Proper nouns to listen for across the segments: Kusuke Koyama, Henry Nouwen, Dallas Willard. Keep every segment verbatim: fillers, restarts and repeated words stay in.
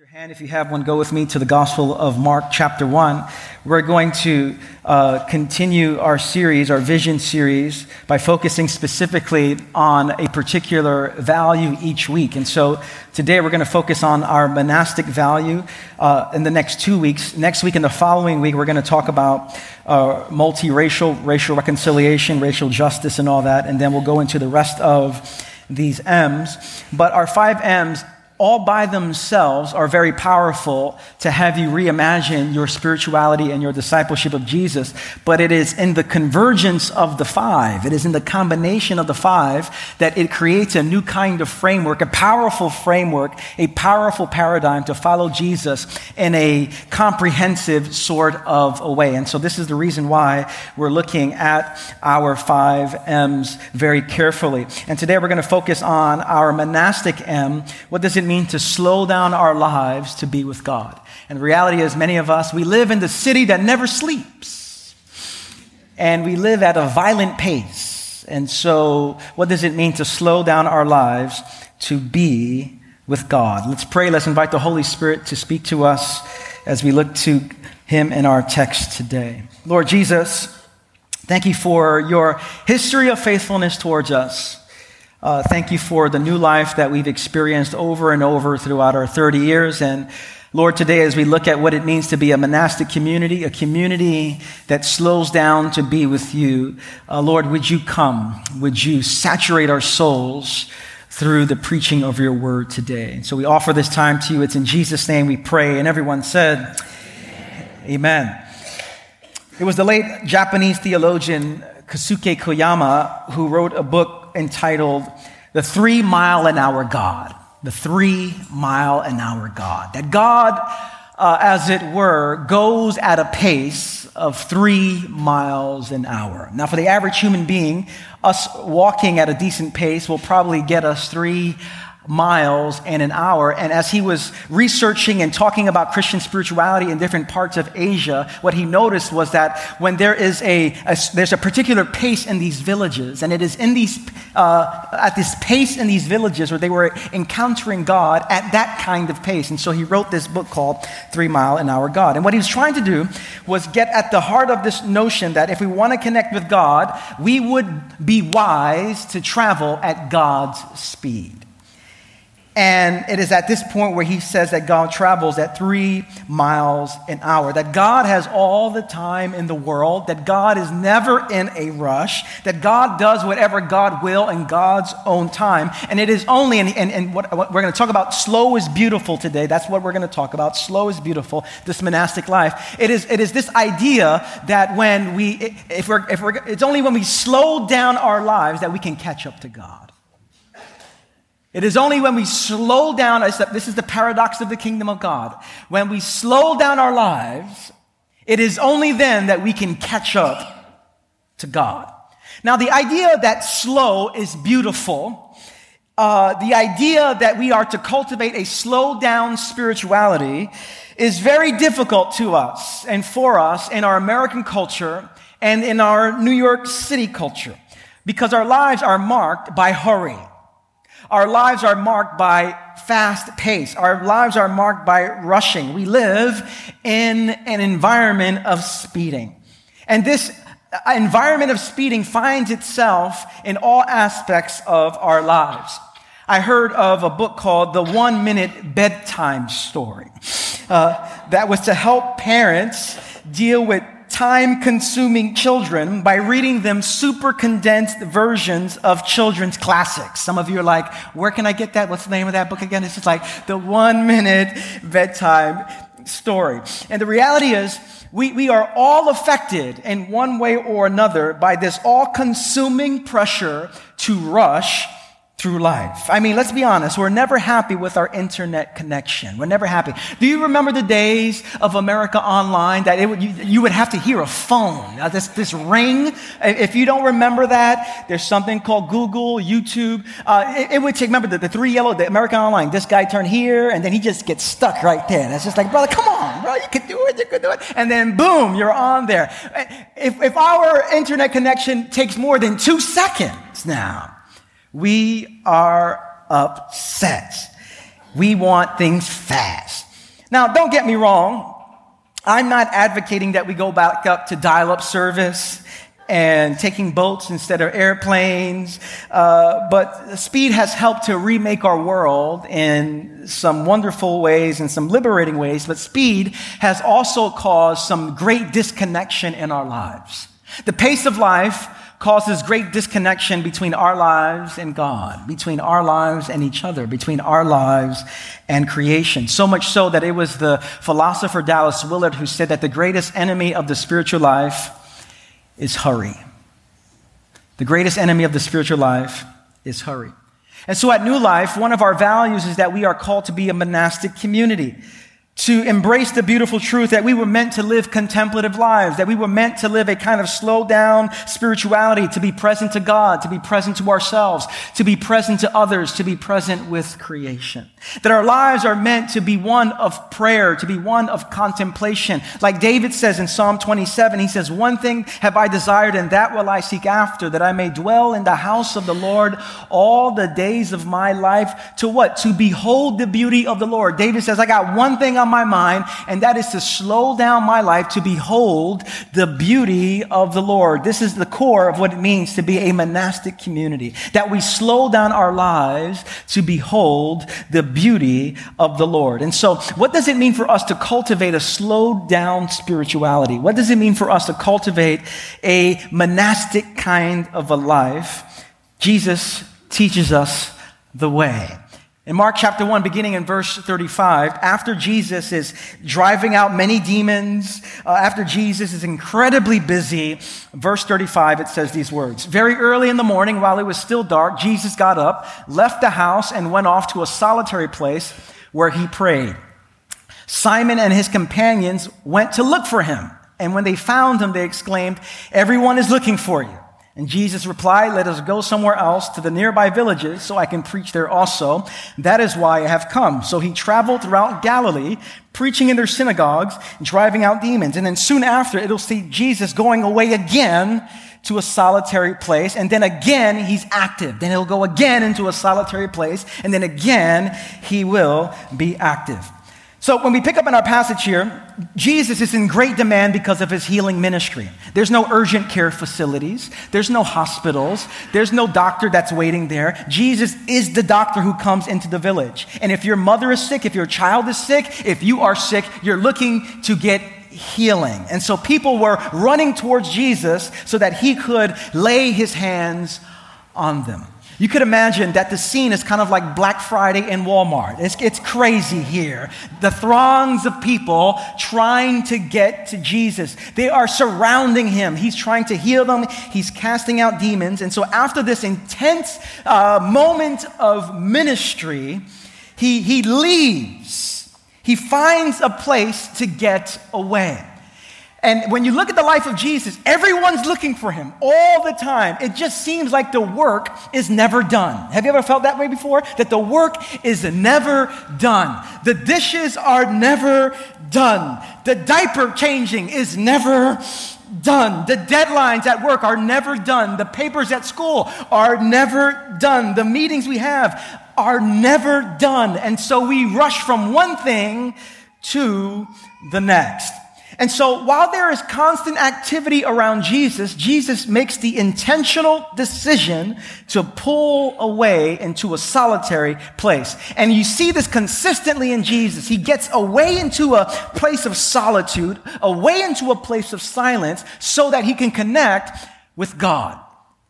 Your hand, if you have one, go with me to the Gospel of Mark chapter one. We're going to uh, continue our series, our vision series, by focusing specifically on a particular value each week. And so today we're going to focus on our monastic value uh, in the next two weeks. Next week and the following week, we're going to talk about uh, multiracial, racial reconciliation, racial justice and all that. And then we'll go into the rest of these M's. But our five M's all by themselves are very powerful to have you reimagine your spirituality and your discipleship of Jesus, but it is in the convergence of the five, it is in the combination of the five that it creates a new kind of framework, a powerful framework, a powerful paradigm to follow Jesus in a comprehensive sort of a way. And so this is the reason why we're looking at our five M's very carefully. And today we're going to focus on our monastic M. What does it mean? mean to slow down our lives to be with God? And the reality is, many of us, we live in the city that never sleeps, and we live at a violent pace. And so what does it mean to slow down our lives to be with God? Let's pray. Let's invite the Holy Spirit to speak to us as we look to him in our text today. Lord Jesus, thank you for your history of faithfulness towards us. Uh, thank you for the new life that we've experienced over and over throughout our thirty years. And Lord, today as we look at what it means to be a monastic community, a community that slows down to be with you, uh, Lord, would you come? Would you saturate our souls through the preaching of your word today? And so we offer this time to you. It's in Jesus' name we pray. And everyone said, Amen. Amen. It was the late Japanese theologian Kusuke Koyama who wrote a book entitled The Three Mile an Hour God. The Three Mile an Hour God. That God, uh, as it were, goes at a pace of three miles an hour. Now, for the average human being, us walking at a decent pace will probably get us three miles and an hour. And as he was researching and talking about Christian spirituality in different parts of Asia, what he noticed was that when there is a, a there's a particular pace in these villages, and it is in these uh, at this pace in these villages where they were encountering God at that kind of pace. And so he wrote this book called Three Mile an Hour God. And what he was trying to do was get at the heart of this notion that if we want to connect with God, we would be wise to travel at God's speed. And it is at this point where he says that God travels at three miles an hour, that God has all the time in the world, that God is never in a rush, that God does whatever God will in God's own time. And it is only, and, and, and what, what we're going to talk about, slow is beautiful today. That's what we're going to talk about. Slow is beautiful, this monastic life. It is it is this idea that when we, if we're, if we're, it's only when we slow down our lives that we can catch up to God. It is only when we slow down, this is the paradox of the kingdom of God. When we slow down our lives, it is only then that we can catch up to God. Now, the idea that slow is beautiful, uh, the idea that we are to cultivate a slow down spirituality is very difficult to us and for us in our American culture and in our New York City culture, because our lives are marked by hurry. Our lives are marked by fast pace. Our lives are marked by rushing. We live in an environment of speeding. And this environment of speeding finds itself in all aspects of our lives. I heard of a book called The One Minute Bedtime Story, uh, that was to help parents deal with time-consuming children by reading them super condensed versions of children's classics. Some of you are like, where can I get that? What's the name of that book again? It's just like The One-Minute Bedtime Story. And the reality is, we, we are all affected in one way or another by this all-consuming pressure to rush through life. I mean, let's be honest, we're never happy with our internet connection. We're never happy. Do you remember the days of America Online that it would, you, you would have to hear a phone, now this, this ring? If you don't remember that, there's something called Google, YouTube. Uh, it, it would take, remember the, the three yellow, the America Online, this guy turned here, and then he just gets stuck right there. That's just like, brother, come on, bro, you can do it, you can do it. And then boom, you're on there. If, if our internet connection takes more than two seconds now, we are upset. We want things fast. Now, don't get me wrong. I'm not advocating that we go back up to dial-up service and taking boats instead of airplanes, uh, but speed has helped to remake our world in some wonderful ways and some liberating ways, but speed has also caused some great disconnection in our lives. The pace of life causes great disconnection between our lives and God, between our lives and each other, between our lives and creation. So much so that it was the philosopher Dallas Willard who said that the greatest enemy of the spiritual life is hurry. The greatest enemy of the spiritual life is hurry. And so at New Life, one of our values is that we are called to be a monastic community, to embrace the beautiful truth that we were meant to live contemplative lives, that we were meant to live a kind of slow down spirituality, to be present to God, to be present to ourselves, to be present to others, to be present with creation. That our lives are meant to be one of prayer, to be one of contemplation. Like David says in Psalm twenty-seven, he says, "One thing have I desired, and that will I seek after, that I may dwell in the house of the Lord all the days of my life." To what? To behold the beauty of the Lord. David says, I got one thing I'm my mind, and that is to slow down my life to behold the beauty of the Lord. This is the core of what it means to be a monastic community, that we slow down our lives to behold the beauty of the Lord. And so what does it mean for us to cultivate a slowed down spirituality? What does it mean for us to cultivate a monastic kind of a life? Jesus teaches us the way. In Mark chapter one, beginning in verse thirty-five, after Jesus is driving out many demons, uh, after Jesus is incredibly busy, verse thirty-five, it says these words. Very early in the morning, while it was still dark, Jesus got up, left the house, and went off to a solitary place where he prayed. Simon and his companions went to look for him, and when they found him, they exclaimed, "Everyone is looking for you." And Jesus replied, "Let us go somewhere else to the nearby villages so I can preach there also. That is why I have come." So he traveled throughout Galilee, preaching in their synagogues, driving out demons. And then soon after, it'll see Jesus going away again to a solitary place. And then again, he's active. Then he'll go again into a solitary place. And then again, he will be active. So when we pick up in our passage here, Jesus is in great demand because of his healing ministry. There's no urgent care facilities. There's no hospitals. There's no doctor that's waiting there. Jesus is the doctor who comes into the village. And if your mother is sick, if your child is sick, if you are sick, you're looking to get healing. And so people were running towards Jesus so that he could lay his hands on them. You could imagine that the scene is kind of like Black Friday in Walmart. It's, it's crazy here. The throngs of people trying to get to Jesus. They are surrounding him. He's trying to heal them. He's casting out demons. And so after this intense uh, moment of ministry, he, he leaves. He finds a place to get away. And when you look at the life of Jesus, everyone's looking for him all the time. It just seems like the work is never done. Have you ever felt that way before? That the work is never done. The dishes are never done. The diaper changing is never done. The deadlines at work are never done. The papers at school are never done. The meetings we have are never done. And so we rush from one thing to the next. And so while there is constant activity around Jesus, Jesus makes the intentional decision to pull away into a solitary place. And you see this consistently in Jesus. He gets away into a place of solitude, away into a place of silence, so that he can connect with God.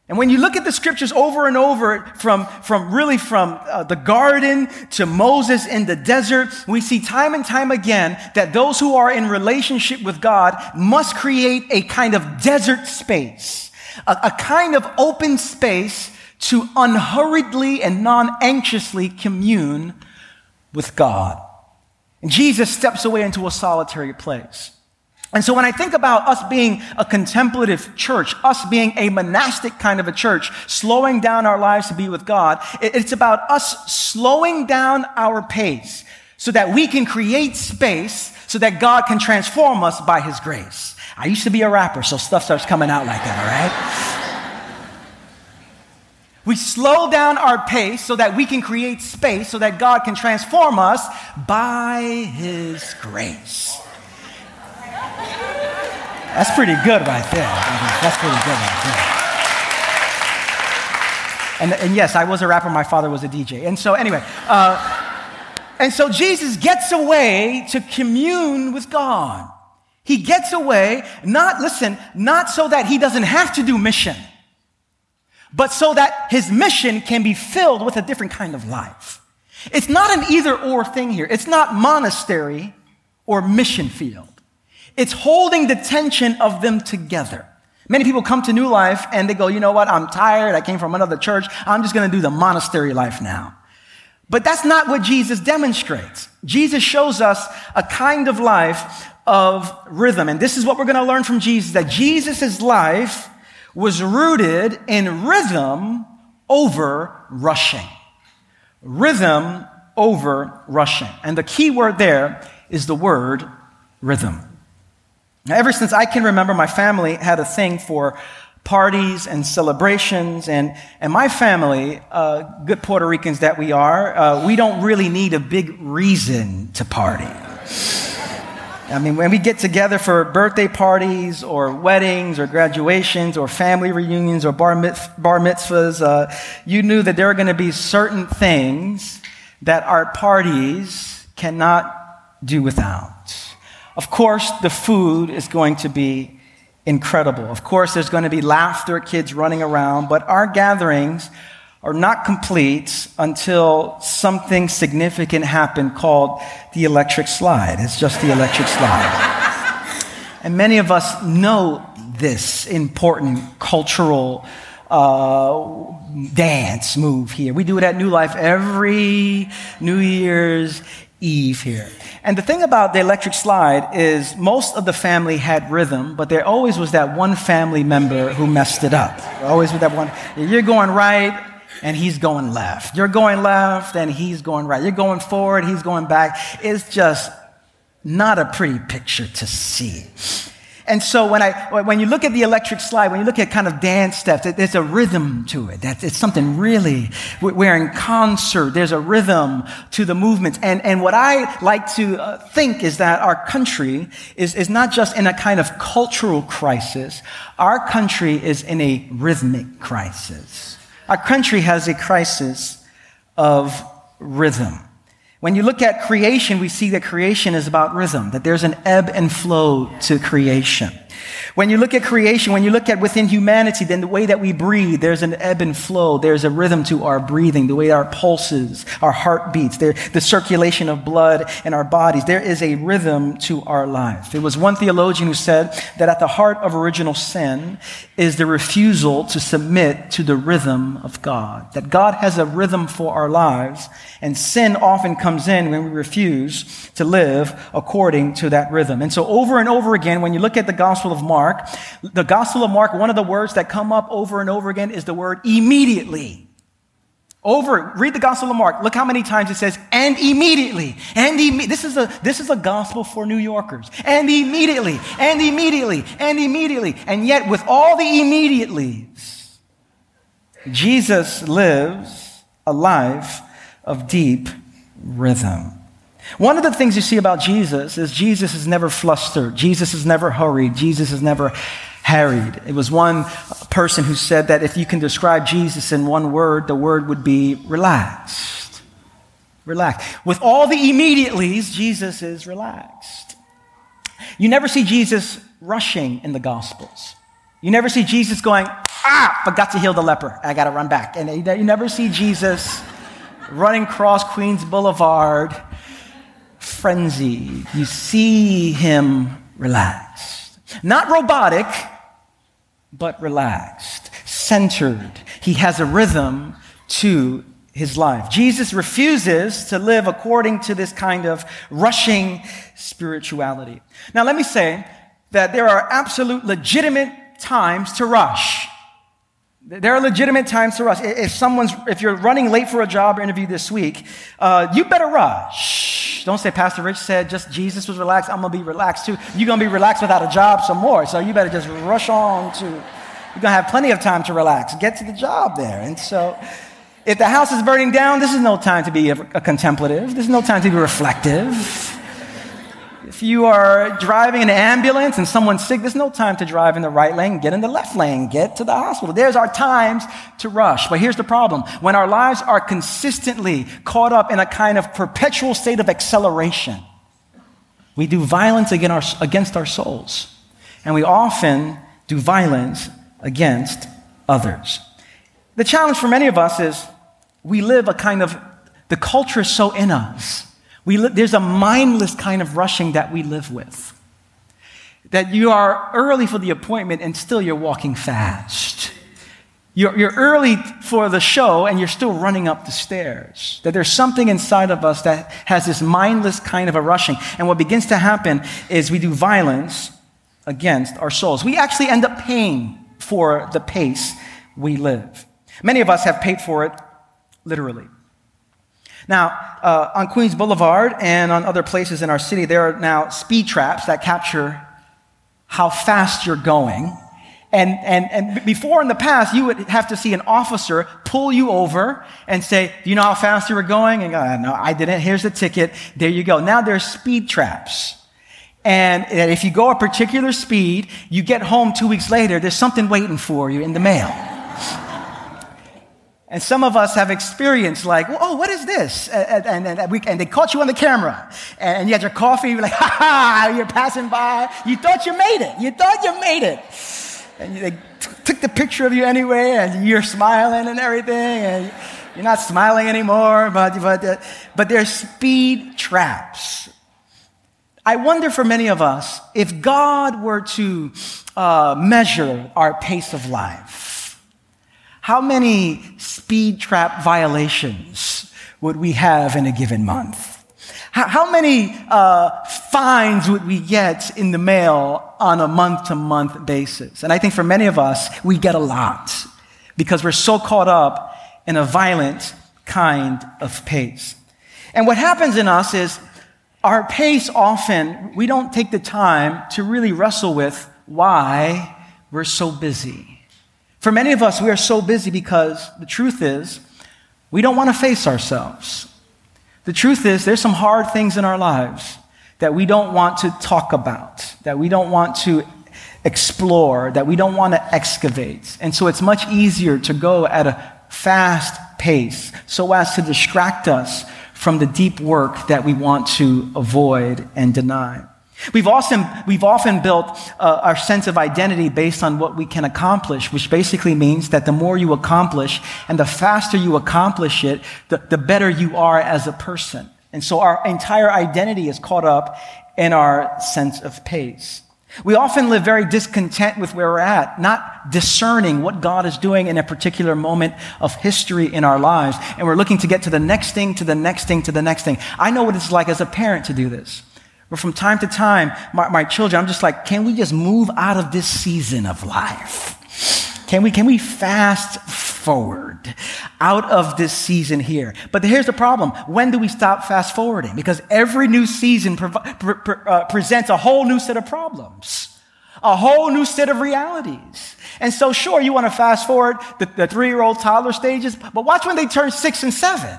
And when you look at the scriptures over and over, from, from really from uh, the garden to Moses in the desert, we see time and time again that those who are in relationship with God must create a kind of desert space, a, a kind of open space to unhurriedly and non-anxiously commune with God. And Jesus steps away into a solitary place. And so when I think about us being a contemplative church, us being a monastic kind of a church, slowing down our lives to be with God, it's about us slowing down our pace so that we can create space so that God can transform us by his grace. I used to be a rapper, so stuff starts coming out like that, all right? We slow down our pace so that we can create space so that God can transform us by his grace. That's pretty good right there. That's pretty good right there. And, and yes, I was a rapper. My father was a D J. And so anyway, uh, and so Jesus gets away to commune with God. He gets away, not, listen, not so that he doesn't have to do mission, but so that his mission can be filled with a different kind of life. It's not an either-or thing here. It's not monastery or mission field. It's holding the tension of them together. Many people come to New Life and they go, you know what, I'm tired, I came from another church, I'm just going to do the monastery life now. But that's not what Jesus demonstrates. Jesus shows us a kind of life of rhythm. And this is what we're going to learn from Jesus, that Jesus' life was rooted in rhythm over rushing. Rhythm over rushing. And the key word there is the word rhythm. Now, ever since I can remember, my family had a thing for parties and celebrations. And, and my family, uh, good Puerto Ricans that we are, uh, we don't really need a big reason to party. I mean, when we get together for birthday parties or weddings or graduations or family reunions or bar, mitz- bar mitzvahs, uh, you knew that there are going to be certain things that our parties cannot do without. Of course, the food is going to be incredible. Of course, there's going to be laughter, kids running around, but our gatherings are not complete until something significant happened called the electric slide. It's just the electric slide. And many of us know this important cultural uh, dance move here. We do it at New Life every New Year's Eve here. And the thing about the electric slide is most of the family had rhythm, but there always was that one family member who messed it up. Always with that one. You're going right and he's going left. You're going left and he's going right. You're going forward, he's going back. It's just not a pretty picture to see. And so when I, when you look at the electric slide, when you look at kind of dance steps, it, there's a rhythm to it. That's, it's something really, we're in concert. There's a rhythm to the movements. And, and what I like to think is that our country is, is not just in a kind of cultural crisis. Our country is in a rhythmic crisis. Our country has a crisis of rhythm. When you look at creation, we see that creation is about rhythm, that there's an ebb and flow to creation. When you look at creation, when you look at within humanity, then the way that we breathe, there's an ebb and flow. There's a rhythm to our breathing, the way our pulses, our heartbeats, there, the circulation of blood in our bodies. There is a rhythm to our life. It was one theologian who said that at the heart of original sin is the refusal to submit to the rhythm of God, that God has a rhythm for our lives, and sin often comes in when we refuse to live according to that rhythm. And so over and over again, when you look at the Gospel of Mark, the Gospel of Mark, one of the words that come up over and over again is the word immediately. Over, read the Gospel of Mark. Look how many times it says, and immediately, and imme- this is a, this is a gospel for New Yorkers. And immediately, and immediately, and immediately. And yet with all the immediatelys, Jesus lives a life of deep rhythm. One of the things you see about Jesus is Jesus is never flustered. Jesus is never hurried. Jesus is never harried. It was one person who said that if you can describe Jesus in one word, the word would be relaxed. Relaxed. With all the immediatelys, Jesus is relaxed. You never see Jesus rushing in the Gospels. You never see Jesus going, ah, forgot to heal the leper. I got to run back. And you never see Jesus running across Queens Boulevard frenzied. You see him relaxed. Not robotic, but relaxed, centered. He has a rhythm to his life. Jesus refuses to live according to this kind of rushing spirituality. Now, let me say that there are absolute legitimate times to rush. There are legitimate times to rush. If someone's, if you're running late for a job or interview this week, uh, you better rush. Don't say Pastor Rich said just Jesus was relaxed. I'm gonna be relaxed too. You're gonna be relaxed without a job some more. So you better just rush on to You're going to have plenty of time to relax. Get to the job there. And so if the house is burning down, this is no time to be a, a contemplative. This is no time to be reflective. If you are driving an ambulance and someone's sick, there's no time to drive in the right lane, get in the left lane, get to the hospital. There's our times to rush. But here's the problem. When our lives are consistently caught up in a kind of perpetual state of acceleration, we do violence against our souls. And we often do violence against others. The challenge for many of us is we live a kind of, the culture is so in us. We li- there's a mindless kind of rushing that we live with. That you are early for the appointment and still you're walking fast. You're, you're early for the show and you're still running up the stairs. That there's something inside of us that has this mindless kind of a rushing. And what begins to happen is we do violence against our souls. We actually end up paying for the pace we live. Many of us have paid for it literally. Now, uh, on Queens Boulevard and on other places in our city, there are now speed traps that capture how fast you're going. And, and, and before in the past, you would have to see an officer pull you over and say, do you know how fast you were going? And go, no, I didn't. Here's the ticket. There you go. Now there's speed traps. And that if you go a particular speed, you get home two weeks later, there's something waiting for you in the mail. And some of us have experienced like, oh, what is this? And, and, and, we, and they caught you on the camera. And you had your coffee, you're like, ha ha, you're passing by. You thought you made it. You thought you made it. And they t- took the picture of you anyway, and you're smiling and everything. And you're not smiling anymore, but, but, uh, but there's speed traps. I wonder for many of us, if God were to uh, measure our pace of life, how many speed trap violations would we have in a given month? How, how many uh, fines would we get in the mail on a month-to-month basis? And I think for many of us, we get a lot because we're so caught up in a violent kind of pace. And what happens in us is our pace often, we don't take the time to really wrestle with why we're so busy. For many of us, we are so busy because the truth is we don't want to face ourselves. The truth is there's some hard things in our lives that we don't want to talk about, that we don't want to explore, that we don't want to excavate. And so it's much easier to go at a fast pace so as to distract us from the deep work that we want to avoid and deny. We've often, we've often built uh, our sense of identity based on what we can accomplish, which basically means that the more you accomplish and the faster you accomplish it, the, the better you are as a person. And so our entire identity is caught up in our sense of pace. We often live very discontent with where we're at, not discerning what God is doing in a particular moment of history in our lives. And we're looking to get to the next thing, to the next thing, to the next thing. I know what it's like as a parent to do this. But from time to time, my, my children, I'm just like, can we just move out of this season of life? Can we, can we fast forward out of this season here? But here's the problem. When do we stop fast forwarding? Because every new season pre- pre- pre- uh, presents a whole new set of problems, a whole new set of realities. And so sure, you want to fast forward the, the three-year-old toddler stages, but watch when they turn six and seven.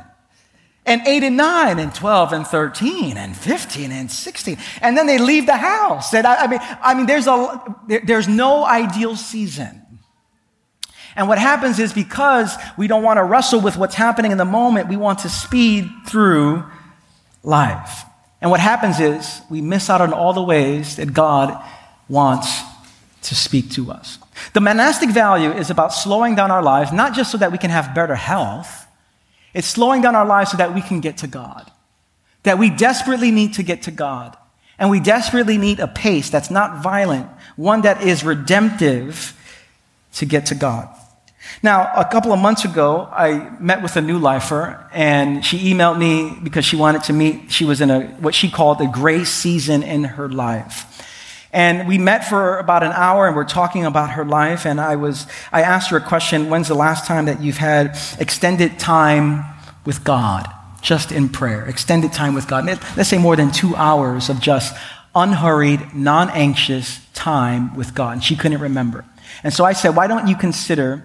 And eight and nine and twelve and thirteen and fifteen and sixteen. And then they leave the house. And I, I mean, I mean, there's a, there, there's no ideal season. And what happens is because we don't want to wrestle with what's happening in the moment, we want to speed through life. And what happens is we miss out on all the ways that God wants to speak to us. The monastic value is about slowing down our lives, not just so that we can have better health. It's slowing down our lives so that we can get to God, that we desperately need to get to God, and we desperately need a pace that's not violent, one that is redemptive to get to God. Now, a couple of months ago, I met with a new lifer, and she emailed me because she wanted to meet. She was in a what she called a gray season in her life. And we met for about an hour and we're talking about her life. And I was, I asked her a question, when's the last time that you've had extended time with God, just in prayer, extended time with God? Let's say more than two hours of just unhurried, non-anxious time with God. And she couldn't remember. And so I said, why don't you consider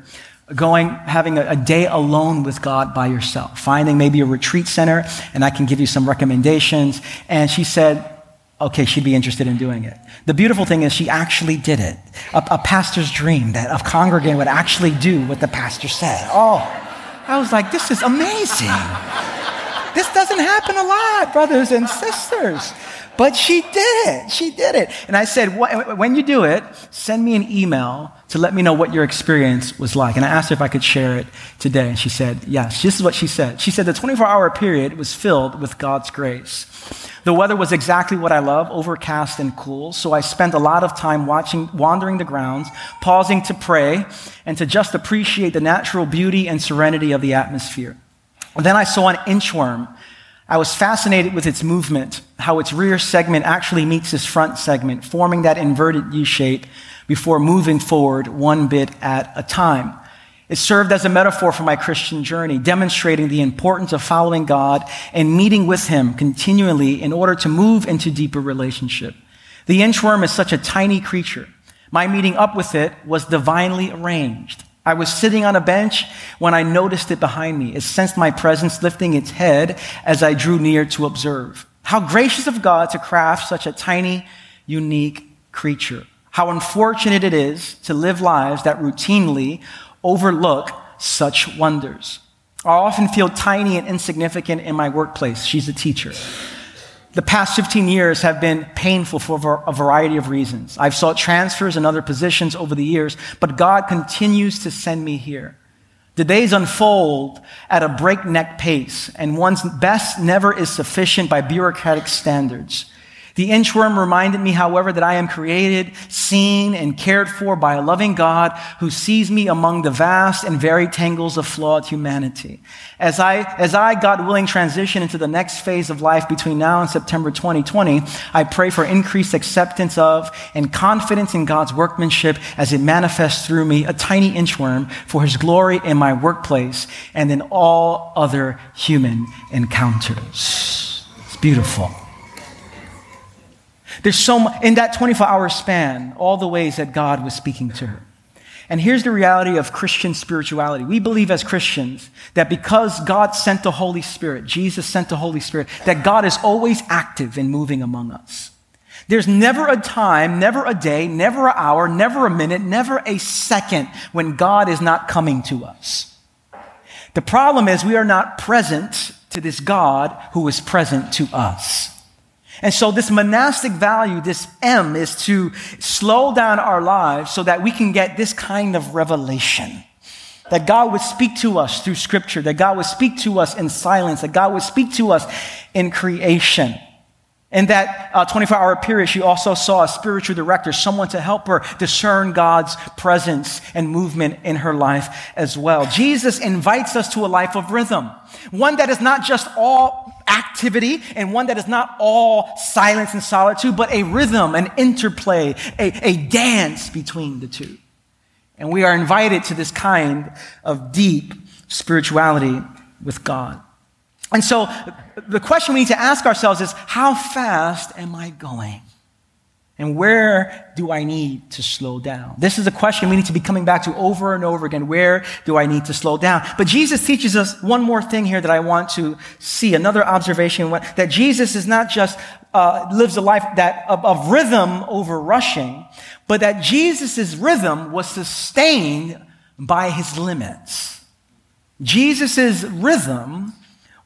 going, having a, a day alone with God by yourself, finding maybe a retreat center, and I can give you some recommendations. And she said, okay, she'd be interested in doing it. The beautiful thing is she actually did it. A, a pastor's dream that a congregant would actually do what the pastor said. Oh, I was like, this is amazing. This doesn't happen a lot, brothers and sisters. But she did it. She did it. And I said, when you do it, send me an email to let me know what your experience was like. And I asked her if I could share it today. And she said, yes, this is what she said. She said the twenty-four hour period was filled with God's grace. The weather was exactly what I love, overcast and cool. So I spent a lot of time watching, wandering the grounds, pausing to pray, and to just appreciate the natural beauty and serenity of the atmosphere. And then I saw an inchworm. I was fascinated with its movement, how its rear segment actually meets its front segment, forming that inverted U shape before moving forward one bit at a time. It served as a metaphor for my Christian journey, demonstrating the importance of following God and meeting with Him continually in order to move into deeper relationship. The inchworm is such a tiny creature. My meeting up with it was divinely arranged. I was sitting on a bench when I noticed it behind me. It sensed my presence, lifting its head as I drew near to observe. How gracious of God to craft such a tiny, unique creature. How unfortunate it is to live lives that routinely overlook such wonders. I often feel tiny and insignificant in my workplace. She's a teacher. The past fifteen years have been painful for a variety of reasons. I've sought transfers and other positions over the years, but God continues to send me here. The days unfold at a breakneck pace, and one's best never is sufficient by bureaucratic standards. The inchworm reminded me, however, that I am created, seen, and cared for by a loving God who sees me among the vast and varied tangles of flawed humanity. As I, as I, God willing, transition into the next phase of life between now and September twenty twenty, I pray for increased acceptance of and confidence in God's workmanship as it manifests through me, a tiny inchworm, for His glory in my workplace and in all other human encounters. It's beautiful. There's so much, in that twenty-four hour span, all the ways that God was speaking to her. And here's the reality of Christian spirituality. We believe as Christians that because God sent the Holy Spirit, Jesus sent the Holy Spirit, that God is always active and moving among us. There's never a time, never a day, never an hour, never a minute, never a second when God is not coming to us. The problem is we are not present to this God who is present to us. And so this monastic value, this M, is to slow down our lives so that we can get this kind of revelation. That God would speak to us through Scripture, that God would speak to us in silence, that God would speak to us in creation. In that uh, twenty-four hour period, she also saw a spiritual director, someone to help her discern God's presence and movement in her life as well. Jesus invites us to a life of rhythm, one that is not just all activity and one that is not all silence and solitude, but a rhythm, an interplay, a, a dance between the two. And we are invited to this kind of deep spirituality with God. And so the question we need to ask ourselves is, how fast am I going? And where do I need to slow down? This is a question we need to be coming back to over and over again. Where do I need to slow down? But Jesus teaches us one more thing here that I want to see, another observation, that Jesus is not just uh, lives a life that of, of rhythm over rushing, but that Jesus' rhythm was sustained by His limits. Jesus' rhythm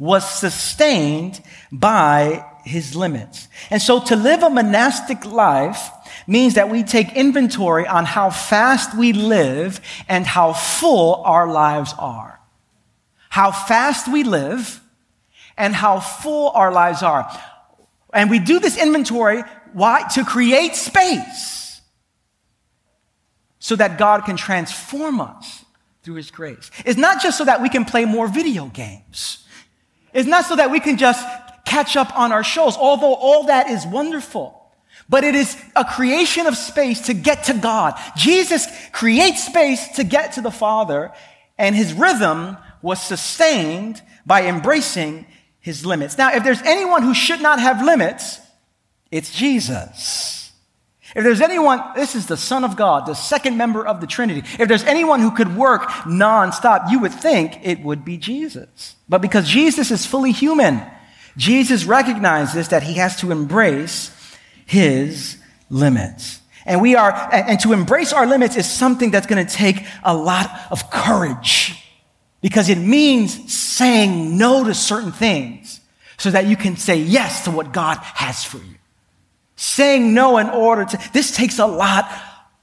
was sustained by His limits. And so to live a monastic life means that we take inventory on how fast we live and how full our lives are. How fast we live and how full our lives are. And we do this inventory, why? To create space so that God can transform us through His grace. It's not just so that we can play more video games. It's not so that we can just catch up on our shows, although all that is wonderful. But it is a creation of space to get to God. Jesus creates space to get to the Father, and His rhythm was sustained by embracing His limits. Now, if there's anyone who should not have limits, it's Jesus. If there's anyone, this is the Son of God, the second member of the Trinity. If there's anyone who could work nonstop, you would think it would be Jesus. But because Jesus is fully human, Jesus recognizes that he has to embrace his limits. And we are, and to embrace our limits is something that's going to take a lot of courage, because it means saying no to certain things so that you can say yes to what God has for you. Saying no in order to, this takes a lot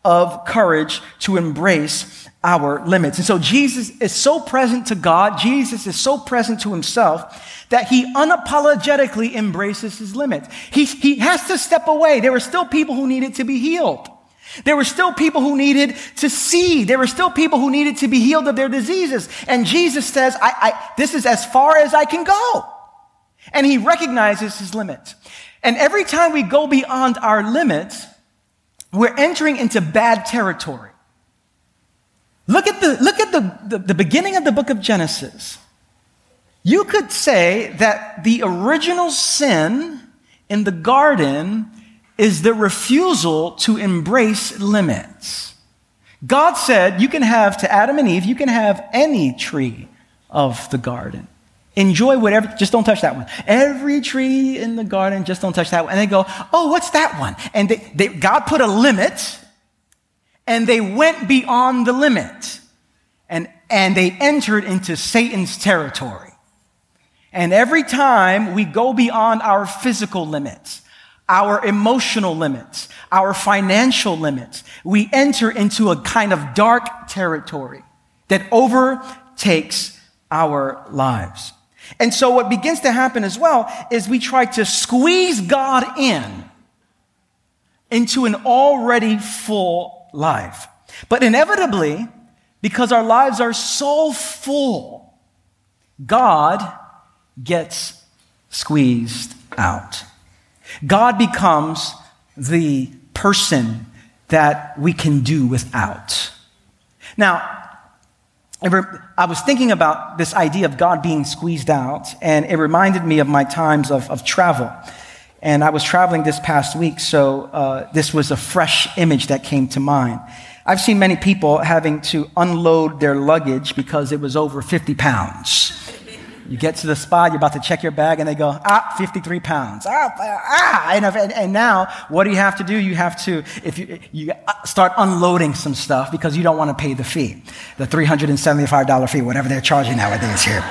of courage to embrace our limits. And so Jesus is so present to God, Jesus is so present to himself, that he unapologetically embraces his limits. He, he has to step away. There were still people who needed to be healed. There were still people who needed to see. There were still people who needed to be healed of their diseases. And Jesus says, I, I, this is as far as I can go. And he recognizes his limits. And every time we go beyond our limits, we're entering into bad territory. Look at the, look at the, the, the beginning of the book of Genesis. You could say that the original sin in the garden is the refusal to embrace limits. God said, you can have, to Adam and Eve, you can have any tree of the garden. Enjoy whatever, just don't touch that one. Every tree in the garden, just don't touch that one. And they go, oh, what's that one? And they, they, God put a limit, and they went beyond the limit, and, and they entered into Satan's territory. And every time we go beyond our physical limits, our emotional limits, our financial limits, we enter into a kind of dark territory that overtakes our lives. And so what begins to happen as well is we try to squeeze God in into an already full life. But inevitably, because our lives are so full, God gets squeezed out. God becomes the person that we can do without. Now, I was thinking about this idea of God being squeezed out, and it reminded me of my times of, of travel. And I was traveling this past week, so uh, this was a fresh image that came to mind. I've seen many people having to unload their luggage because it was over fifty pounds. You get to the spot, you're about to check your bag, and they go, ah, fifty-three pounds. Ah, ah. And, and, and now, what do you have to do? You have to if you, you start unloading some stuff because you don't want to pay the fee, the three hundred seventy-five dollars fee, whatever they're charging nowadays here.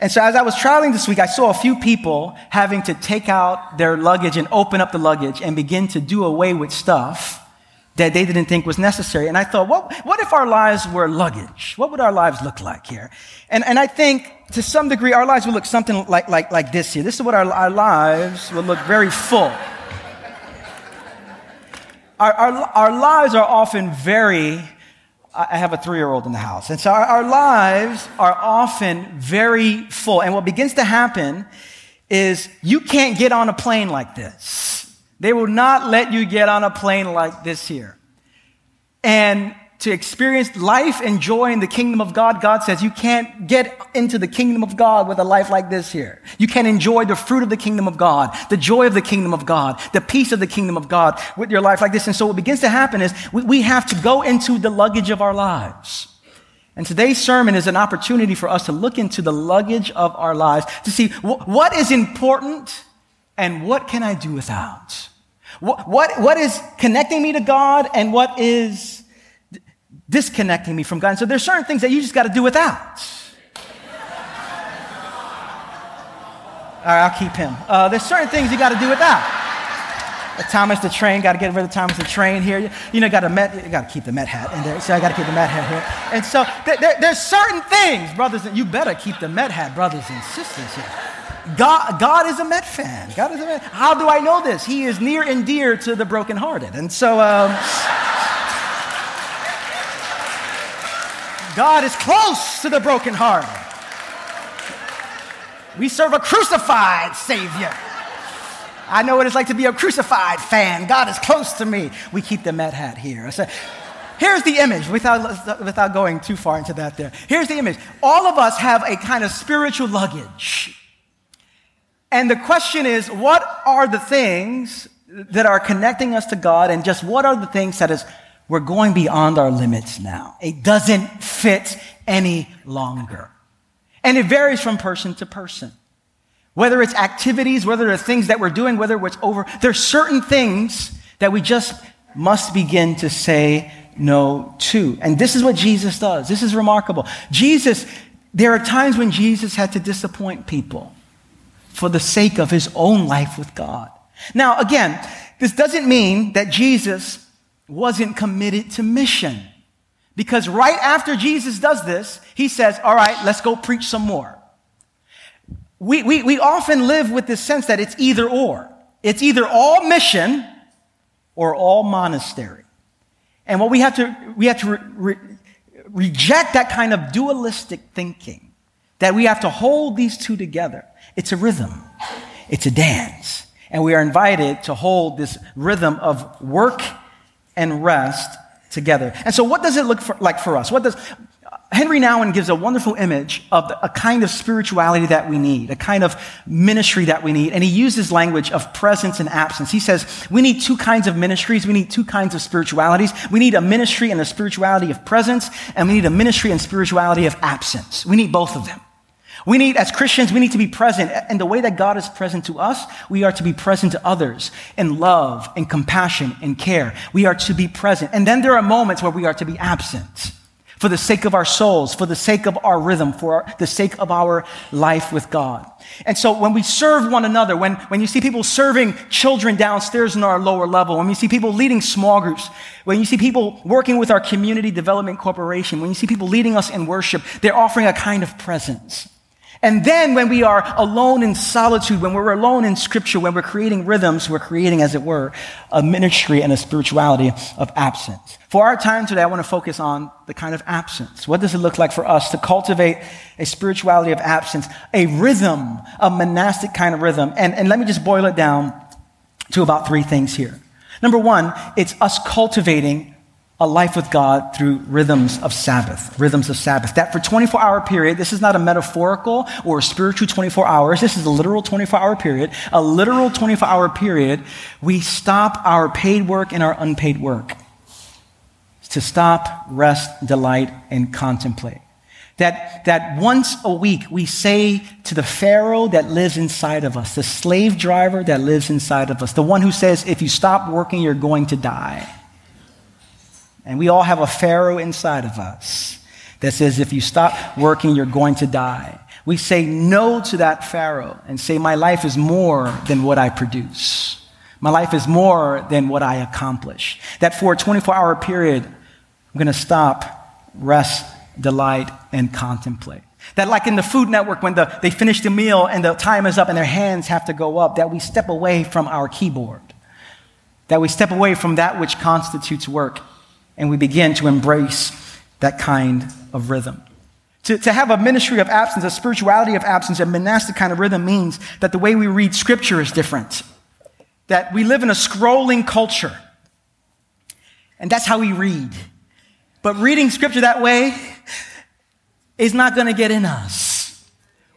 And so as I was traveling this week, I saw a few people having to take out their luggage and open up the luggage and begin to do away with stuff that they didn't think was necessary. And I thought, what, what if our lives were luggage? What would our lives look like here? And, and I think, to some degree, our lives would look something like, like, like this here. This is what our, our lives would look very full. Our, our, our lives are often very, I have a three-year-old in the house, and so our, our lives are often very full. And what begins to happen is you can't get on a plane like this. They will not let you get on a plane like this here. And to experience life and joy in the kingdom of God, God says you can't get into the kingdom of God with a life like this here. You can't enjoy the fruit of the kingdom of God, the joy of the kingdom of God, the peace of the kingdom of God with your life like this. And so what begins to happen is we, we have to go into the luggage of our lives. And today's sermon is an opportunity for us to look into the luggage of our lives to see wh- what is important. And what can I do without? What, what, what is connecting me to God, and what is d- disconnecting me from God? And so there's certain things that you just got to do without. All right, I'll keep him. Uh, there's certain things you got to do without. Thomas the Train, got to get rid of Thomas the Train here. You know, got to met, got to keep the Met hat in there. So I got to keep the Met hat here. And so there, there, there's certain things, brothers, and you better keep the Met hat, brothers and sisters here. God, God is a Met fan. God is a Met. How do I know this? He is near and dear to the brokenhearted. And so um, God is close to the brokenhearted. We serve a crucified Savior. I know what it's like to be a crucified fan. God is close to me. We keep the Met hat here. So here's the image, without, without going too far into that there. Here's the image. All of us have a kind of spiritual luggage. And the question is, what are the things that are connecting us to God, and just what are the things that is we're going beyond our limits now. It doesn't fit any longer. And it varies from person to person. Whether it's activities, whether it's things that we're doing, whether it's over, there's certain things that we just must begin to say no to. And this is what Jesus does. This is remarkable. Jesus, there are times when Jesus had to disappoint people for the sake of his own life with God. Now, again, this doesn't mean that Jesus wasn't committed to mission. Because right after Jesus does this, he says, all right, let's go preach some more. We, we, we often live with this sense that it's either or. It's either all mission or all monastery. And what we have to, we have to re, re, reject that kind of dualistic thinking, that we have to hold these two together. It's a rhythm. It's a dance. And we are invited to hold this rhythm of work and rest together. And so what does it look for, like for us? What does Henry Nouwen gives a wonderful image of the, a kind of spirituality that we need, a kind of ministry that we need. And he uses language of presence and absence. He says, we need two kinds of ministries. We need two kinds of spiritualities. We need a ministry and a spirituality of presence, and we need a ministry and spirituality of absence. We need both of them. We need, as Christians, we need to be present. And the way that God is present to us, we are to be present to others in love, in compassion, in care. We are to be present. And then there are moments where we are to be absent for the sake of our souls, for the sake of our rhythm, for the sake of our life with God. And so when we serve one another, when, when you see people serving children downstairs in our lower level, when you see people leading small groups, when you see people working with our community development corporation, when you see people leading us in worship, they're offering a kind of presence. And then when we are alone in solitude, when we're alone in scripture, when we're creating rhythms, we're creating, as it were, a ministry and a spirituality of absence. For our time today, I want to focus on the kind of absence. What does it look like for us to cultivate a spirituality of absence, a rhythm, a monastic kind of rhythm? And, and let me just boil it down to about three things here. Number one, it's us cultivating a life with God through rhythms of Sabbath, rhythms of Sabbath. That for twenty-four hour period, this is not a metaphorical or a spiritual twenty-four hours. This is a literal twenty-four hour period. A literal twenty-four hour period, we stop our paid work and our unpaid work to stop, rest, delight, and contemplate. That, that once a week we say to the Pharaoh that lives inside of us, the slave driver that lives inside of us, the one who says, if you stop working, you're going to die. And we all have a Pharaoh inside of us that says, if you stop working, you're going to die. We say no to that Pharaoh and say, my life is more than what I produce. My life is more than what I accomplish. That for a twenty-four hour period, I'm going to stop, rest, delight, and contemplate. That like in the Food Network, when the, they finish the meal and the time is up and their hands have to go up, that we step away from our keyboard. That we step away from that which constitutes work. And we begin to embrace that kind of rhythm. To, to have a ministry of absence, a spirituality of absence, a monastic kind of rhythm means that the way we read scripture is different. That we live in a scrolling culture. And that's how we read. But reading scripture that way is not going to get in us.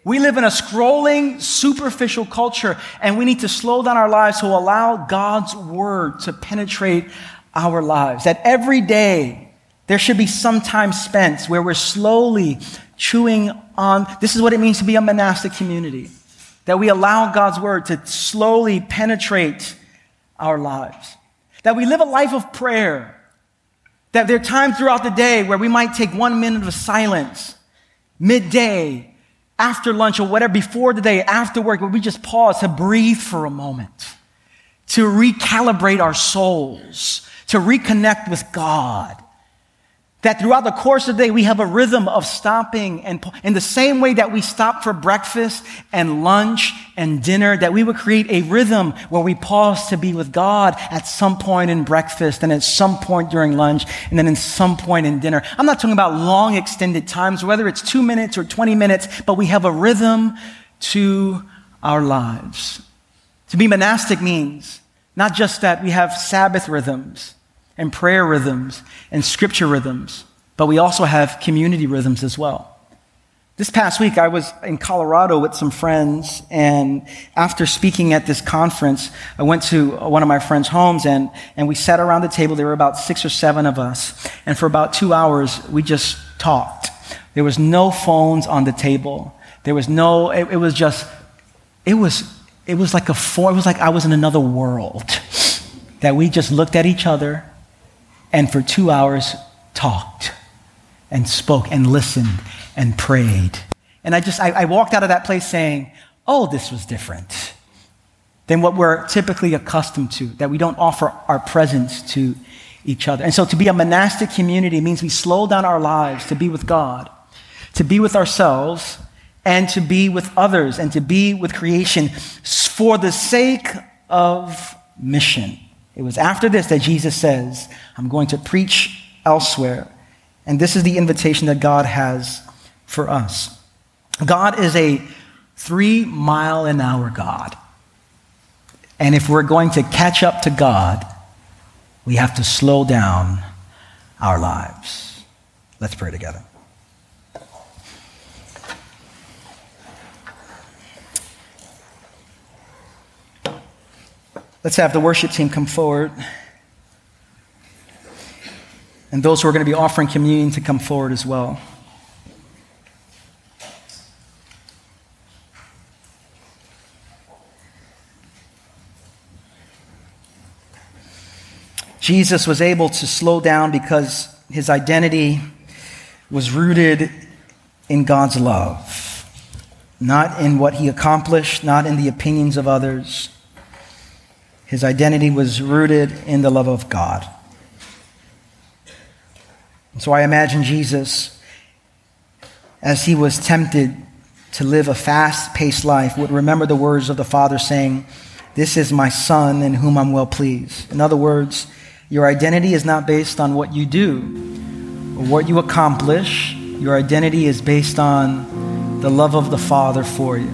We live in a scrolling, superficial culture, and we need to slow down our lives to allow God's word to penetrate our lives, that every day there should be some time spent where we're slowly chewing on. This is what it means to be a monastic community, that we allow God's word to slowly penetrate our lives, that we live a life of prayer, that there are times throughout the day where we might take one minute of silence, midday, after lunch, or whatever, before the day, after work, where we just pause to breathe for a moment, to recalibrate our souls, to reconnect with God. That throughout the course of the day, we have a rhythm of stopping, and in the same way that we stop for breakfast and lunch and dinner, that we would create a rhythm where we pause to be with God at some point in breakfast and at some point during lunch and then in some point in dinner. I'm not talking about long extended times, whether it's two minutes or twenty minutes, but we have a rhythm to our lives. To be monastic means not just that we have Sabbath rhythms, and prayer rhythms, and scripture rhythms, but we also have community rhythms as well. This past week, I was in Colorado with some friends, and after speaking at this conference, I went to one of my friends' homes, and, and we sat around the table. There were about six or seven of us, and for about two hours, we just talked. There was no phones on the table. There was no, it, it was just, it was, it was like a form, it was like I was in another world, that we just looked at each other, and for two hours, talked, and spoke, and listened, and prayed. And I just, I, I walked out of that place saying, oh, this was different than what we're typically accustomed to, that we don't offer our presence to each other. And so to be a monastic community means we slow down our lives to be with God, to be with ourselves, and to be with others, and to be with creation for the sake of mission. It was after this that Jesus says, I'm going to preach elsewhere. And this is the invitation that God has for us. God is a three-mile-an-hour God. And if we're going to catch up to God, we have to slow down our lives. Let's pray together. Let's have the worship team come forward. And those who are going to be offering communion to come forward as well. Jesus was able to slow down because his identity was rooted in God's love, not in what he accomplished, not in the opinions of others. His identity was rooted in the love of God. And so I imagine Jesus, as he was tempted to live a fast-paced life, would remember the words of the Father saying, "This is my Son in whom I'm well pleased." In other words, your identity is not based on what you do or what you accomplish. Your identity is based on the love of the Father for you.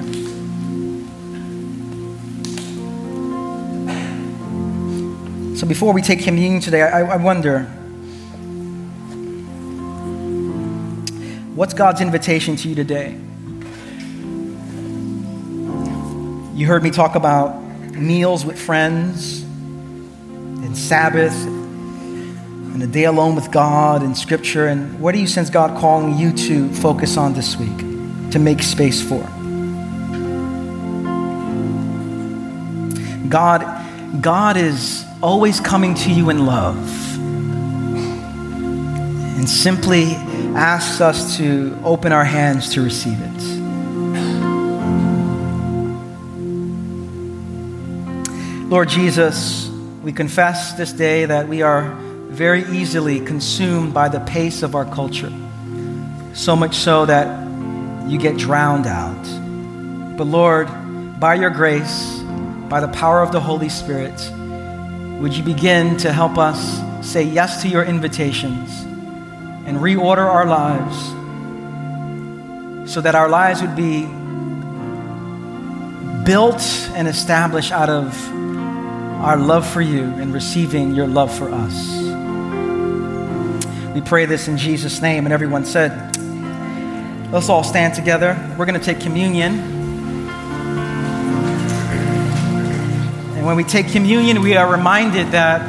So before we take communion today, I, I wonder, what's God's invitation to you today? You heard me talk about meals with friends, and Sabbath, and a day alone with God, and Scripture. And what do you sense God calling you to focus on this week, to make space for? God, God is always coming to you in love, and simply asks us to open our hands to receive it. Lord Jesus, we confess this day that we are very easily consumed by the pace of our culture, so much so that you get drowned out. But Lord, by your grace, by the power of the Holy Spirit, would you begin to help us say yes to your invitations and reorder our lives so that our lives would be built and established out of our love for you and receiving your love for us. We pray this in Jesus' name. And everyone said, let's all stand together. We're going to take communion. And when we take communion, we are reminded that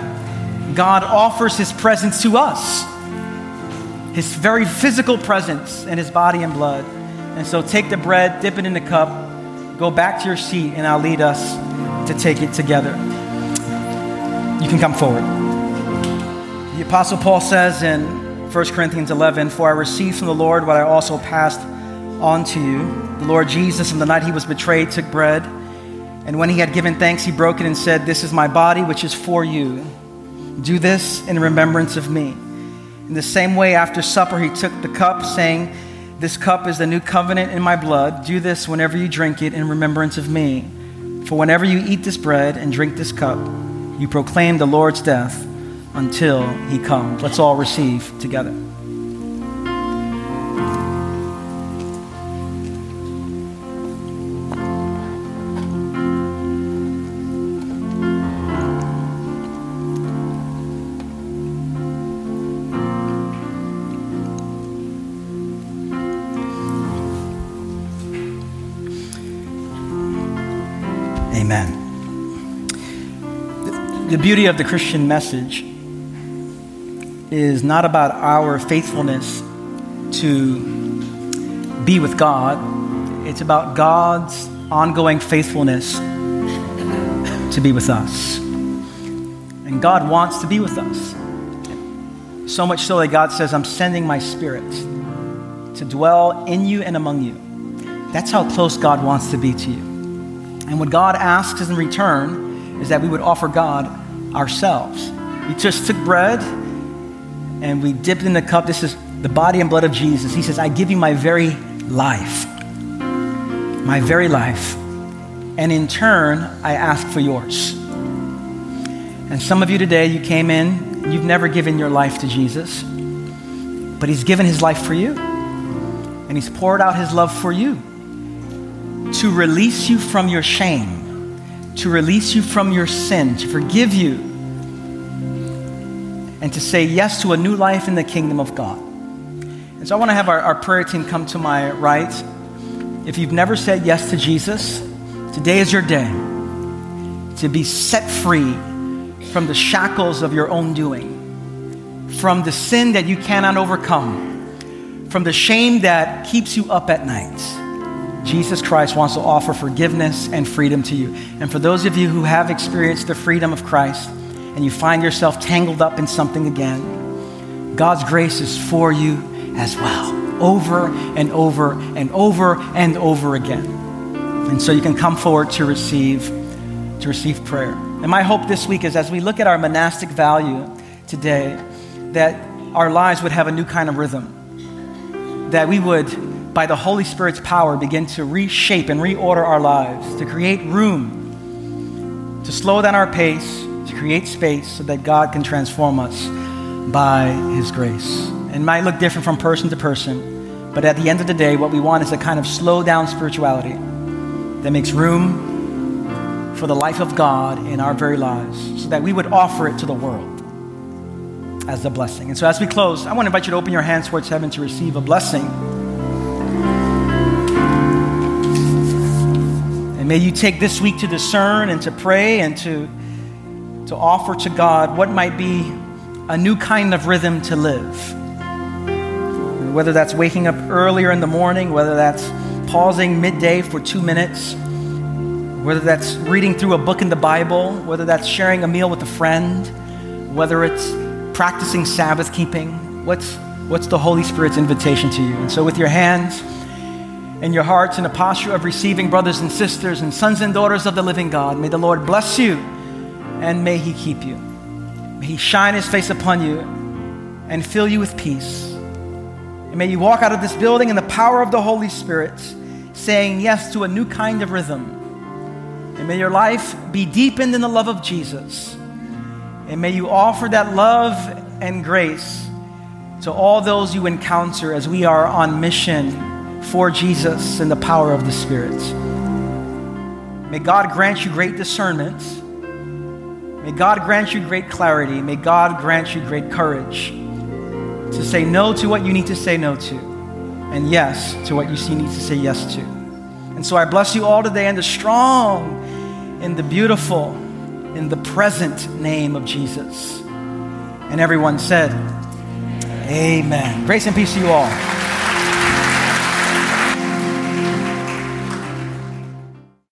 God offers his presence to us, his very physical presence in his body and blood. And so take the bread, dip it in the cup, go back to your seat, and I'll lead us to take it together. You can come forward. The Apostle Paul says in First Corinthians eleven, "For I received from the Lord what I also passed on to you. The Lord Jesus, on the night he was betrayed, took bread, and when he had given thanks, he broke it and said, 'This is my body, which is for you. Do this in remembrance of me.' In the same way, after supper, he took the cup, saying, 'This cup is the new covenant in my blood. Do this whenever you drink it in remembrance of me. For whenever you eat this bread and drink this cup, you proclaim the Lord's death until he comes.'" Let's all receive together. The beauty of the Christian message is not about our faithfulness to be with God. It's about God's ongoing faithfulness to be with us. And God wants to be with us. So much so that God says, I'm sending my Spirit to dwell in you and among you. That's how close God wants to be to you. And what God asks in return is that we would offer God ourselves. We just took bread and we dipped in the cup. This is the body and blood of Jesus. He says, I give you my very life, my very life. And in turn, I ask for yours. And some of you today, you came in, you've never given your life to Jesus, but he's given his life for you. And he's poured out his love for you to release you from your shame, to release you from your sin, to forgive you, and to say yes to a new life in the kingdom of God. And so I want to have our, our prayer team come to my right. If you've never said yes to Jesus, today is your day to be set free from the shackles of your own doing, from the sin that you cannot overcome, from the shame that keeps you up at night. Jesus Christ wants to offer forgiveness and freedom to you. And for those of you who have experienced the freedom of Christ and you find yourself tangled up in something again, God's grace is for you as well, over and over and over and over again. And so you can come forward to receive, to receive prayer. And my hope this week is, as we look at our monastic value today, that our lives would have a new kind of rhythm, that we would, by the Holy Spirit's power, begin to reshape and reorder our lives, to create room, to slow down our pace, to create space so that God can transform us by his grace. It might look different from person to person, but at the end of the day, what we want is a kind of slow down spirituality that makes room for the life of God in our very lives, so that we would offer it to the world as a blessing. And so as we close, I want to invite you to open your hands towards heaven to receive a blessing. And may you take this week to discern and to pray and to, to offer to God what might be a new kind of rhythm to live. And whether that's waking up earlier in the morning, whether that's pausing midday for two minutes, whether that's reading through a book in the Bible, whether that's sharing a meal with a friend, whether it's practicing Sabbath keeping, what's, what's the Holy Spirit's invitation to you? And so with your hands and your hearts in a posture of receiving, brothers and sisters and sons and daughters of the living God, may the Lord bless you and may he keep you. May he shine his face upon you and fill you with peace. And may you walk out of this building in the power of the Holy Spirit, saying yes to a new kind of rhythm. And may your life be deepened in the love of Jesus. And may you offer that love and grace to all those you encounter as we are on mission for Jesus in the power of the Spirit. May God grant you great discernment. May God grant you great clarity. May God grant you great courage to say no to what you need to say no to, and yes to what you need to say yes to. And so I bless you all today in the strong, in the beautiful, in the present name of Jesus. And everyone said, amen. Grace and peace to you all.